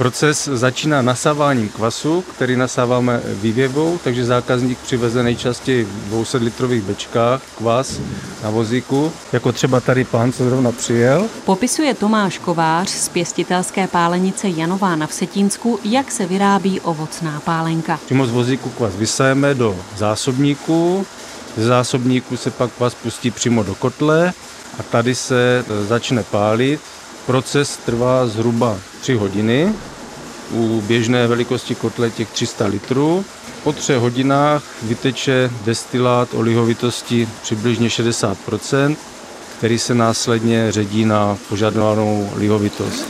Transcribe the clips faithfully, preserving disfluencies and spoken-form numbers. Proces začíná nasáváním kvasu, který nasáváme vývěvou, takže zákazník přiveze nejčastěji v dvě stě litrových bečkách kvas na vozíku, jako třeba tady pán, co zrovna přijel. Popisuje Tomáš Kovář z pěstitelské pálenice Janová na Vsetínsku, jak se vyrábí ovocná pálenka. Přímo z vozíku kvas vysajeme do zásobníku, ze zásobníku se pak kvas pustí přímo do kotle a tady se začne pálit. Proces trvá zhruba tři hodiny, u běžné velikosti kotle těch tři sta litrů. Po třech hodinách vyteče destilát o lihovitosti přibližně šedesát procent, který se následně ředí na požadovanou lihovitost.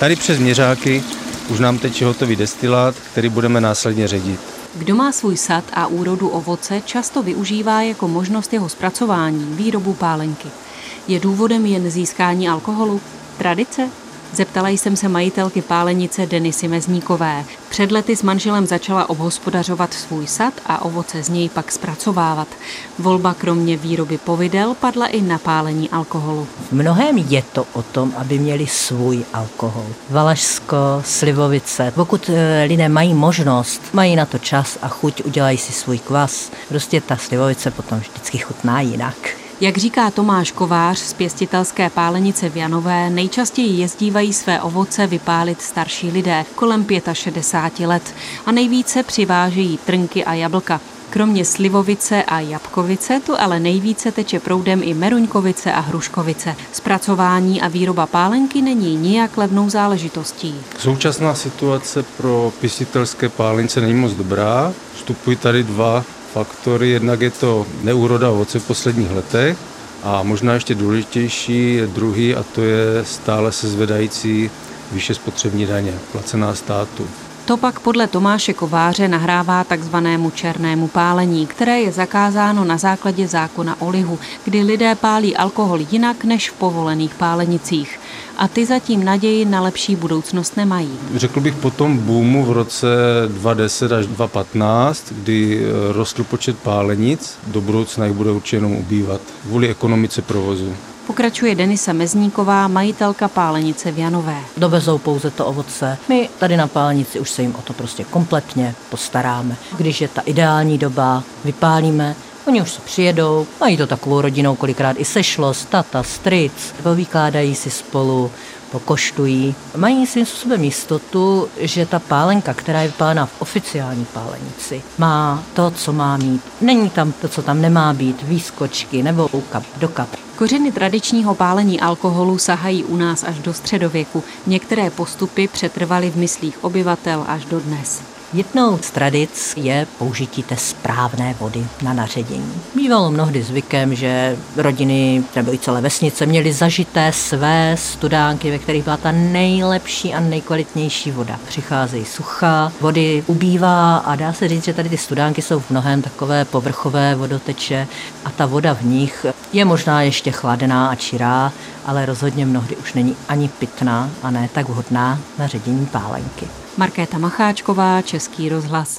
Tady přes měřáky už nám teče hotový destilát, který budeme následně ředit. Kdo má svůj sad a úrodu ovoce, často využívá jako možnost jeho zpracování výrobu pálenky. Je důvodem jen získání alkoholu? Tradice? Zeptala jsem se majitelky pálenice Denisy Mezníkové. Před lety s manželem začala obhospodařovat svůj sad a ovoce z něj pak zpracovávat. Volba kromě výroby povidel padla i na pálení alkoholu. V mnohém je to o tom, aby měli svůj alkohol. Valašsko, Slivovice. Pokud lidé mají možnost, mají na to čas a chuť, udělají si svůj kvas. Prostě ta Slivovice potom vždycky chutná jinak. Jak říká Tomáš Kovář z pěstitelské pálenice v Janové, nejčastěji jezdívají své ovoce vypálit starší lidé kolem šedesáti pěti let a nejvíce přivážejí trnky a jablka. Kromě Slivovice a Jabkovice tu ale nejvíce teče proudem i Meruňkovice a Hruškovice. Zpracování a výroba pálenky není nijak levnou záležitostí. Současná situace pro pěstitelské pálenice není moc dobrá. Vstupují tady dva faktory, jednak je to neúroda ovoce v posledních letech a možná ještě důležitější je druhý, a to je stále se zvedající výše spotřební daně, placená státu. To pak podle Tomáše Kováře nahrává takzvanému černému pálení, které je zakázáno na základě zákona o lihu, kdy lidé pálí alkohol jinak než v povolených pálenicích. A ty zatím naději na lepší budoucnost nemají. Řekl bych po tom boomu v roce dva tisíce deset až dva tisíce patnáct, kdy rostl počet pálenic, do budoucna jich bude určitě jenom ubývat kvůli ekonomice provozu. Pokračuje Denisa Mezníková, majitelka pálenice v Janové. Dovezou pouze to ovoce. My tady na pálenici už se jim o to prostě kompletně postaráme. Když je ta ideální doba, vypálíme, oni už se přijedou, mají to takovou rodinou, kolikrát i sešlost, tata, strýc, povykládají si spolu, pokoštují. Mají svým způsobem jistotu, že ta pálenka, která je vypálená v oficiální pálenici, má to, co má mít. Není tam to, co tam nemá být, výskočky nebo kap do kap. Kořeny tradičního pálení alkoholu sahají u nás až do středověku. Některé postupy přetrvaly v myslích obyvatel až do dnes. Jednou z tradic je použití té správné vody na naředění. Bývalo mnohdy zvykem, že rodiny nebo i celé vesnice měly zažité své studánky, ve kterých byla ta nejlepší a nejkvalitnější voda. Přicházejí sucha, vody ubývá a dá se říct, že tady ty studánky jsou v mnohem takové povrchové vodoteče a ta voda v nich je možná ještě chladená a čirá, ale rozhodně mnohdy už není ani pitná a ne tak vhodná na ředění pálenky. Markéta Macháčková, Český rozhlas.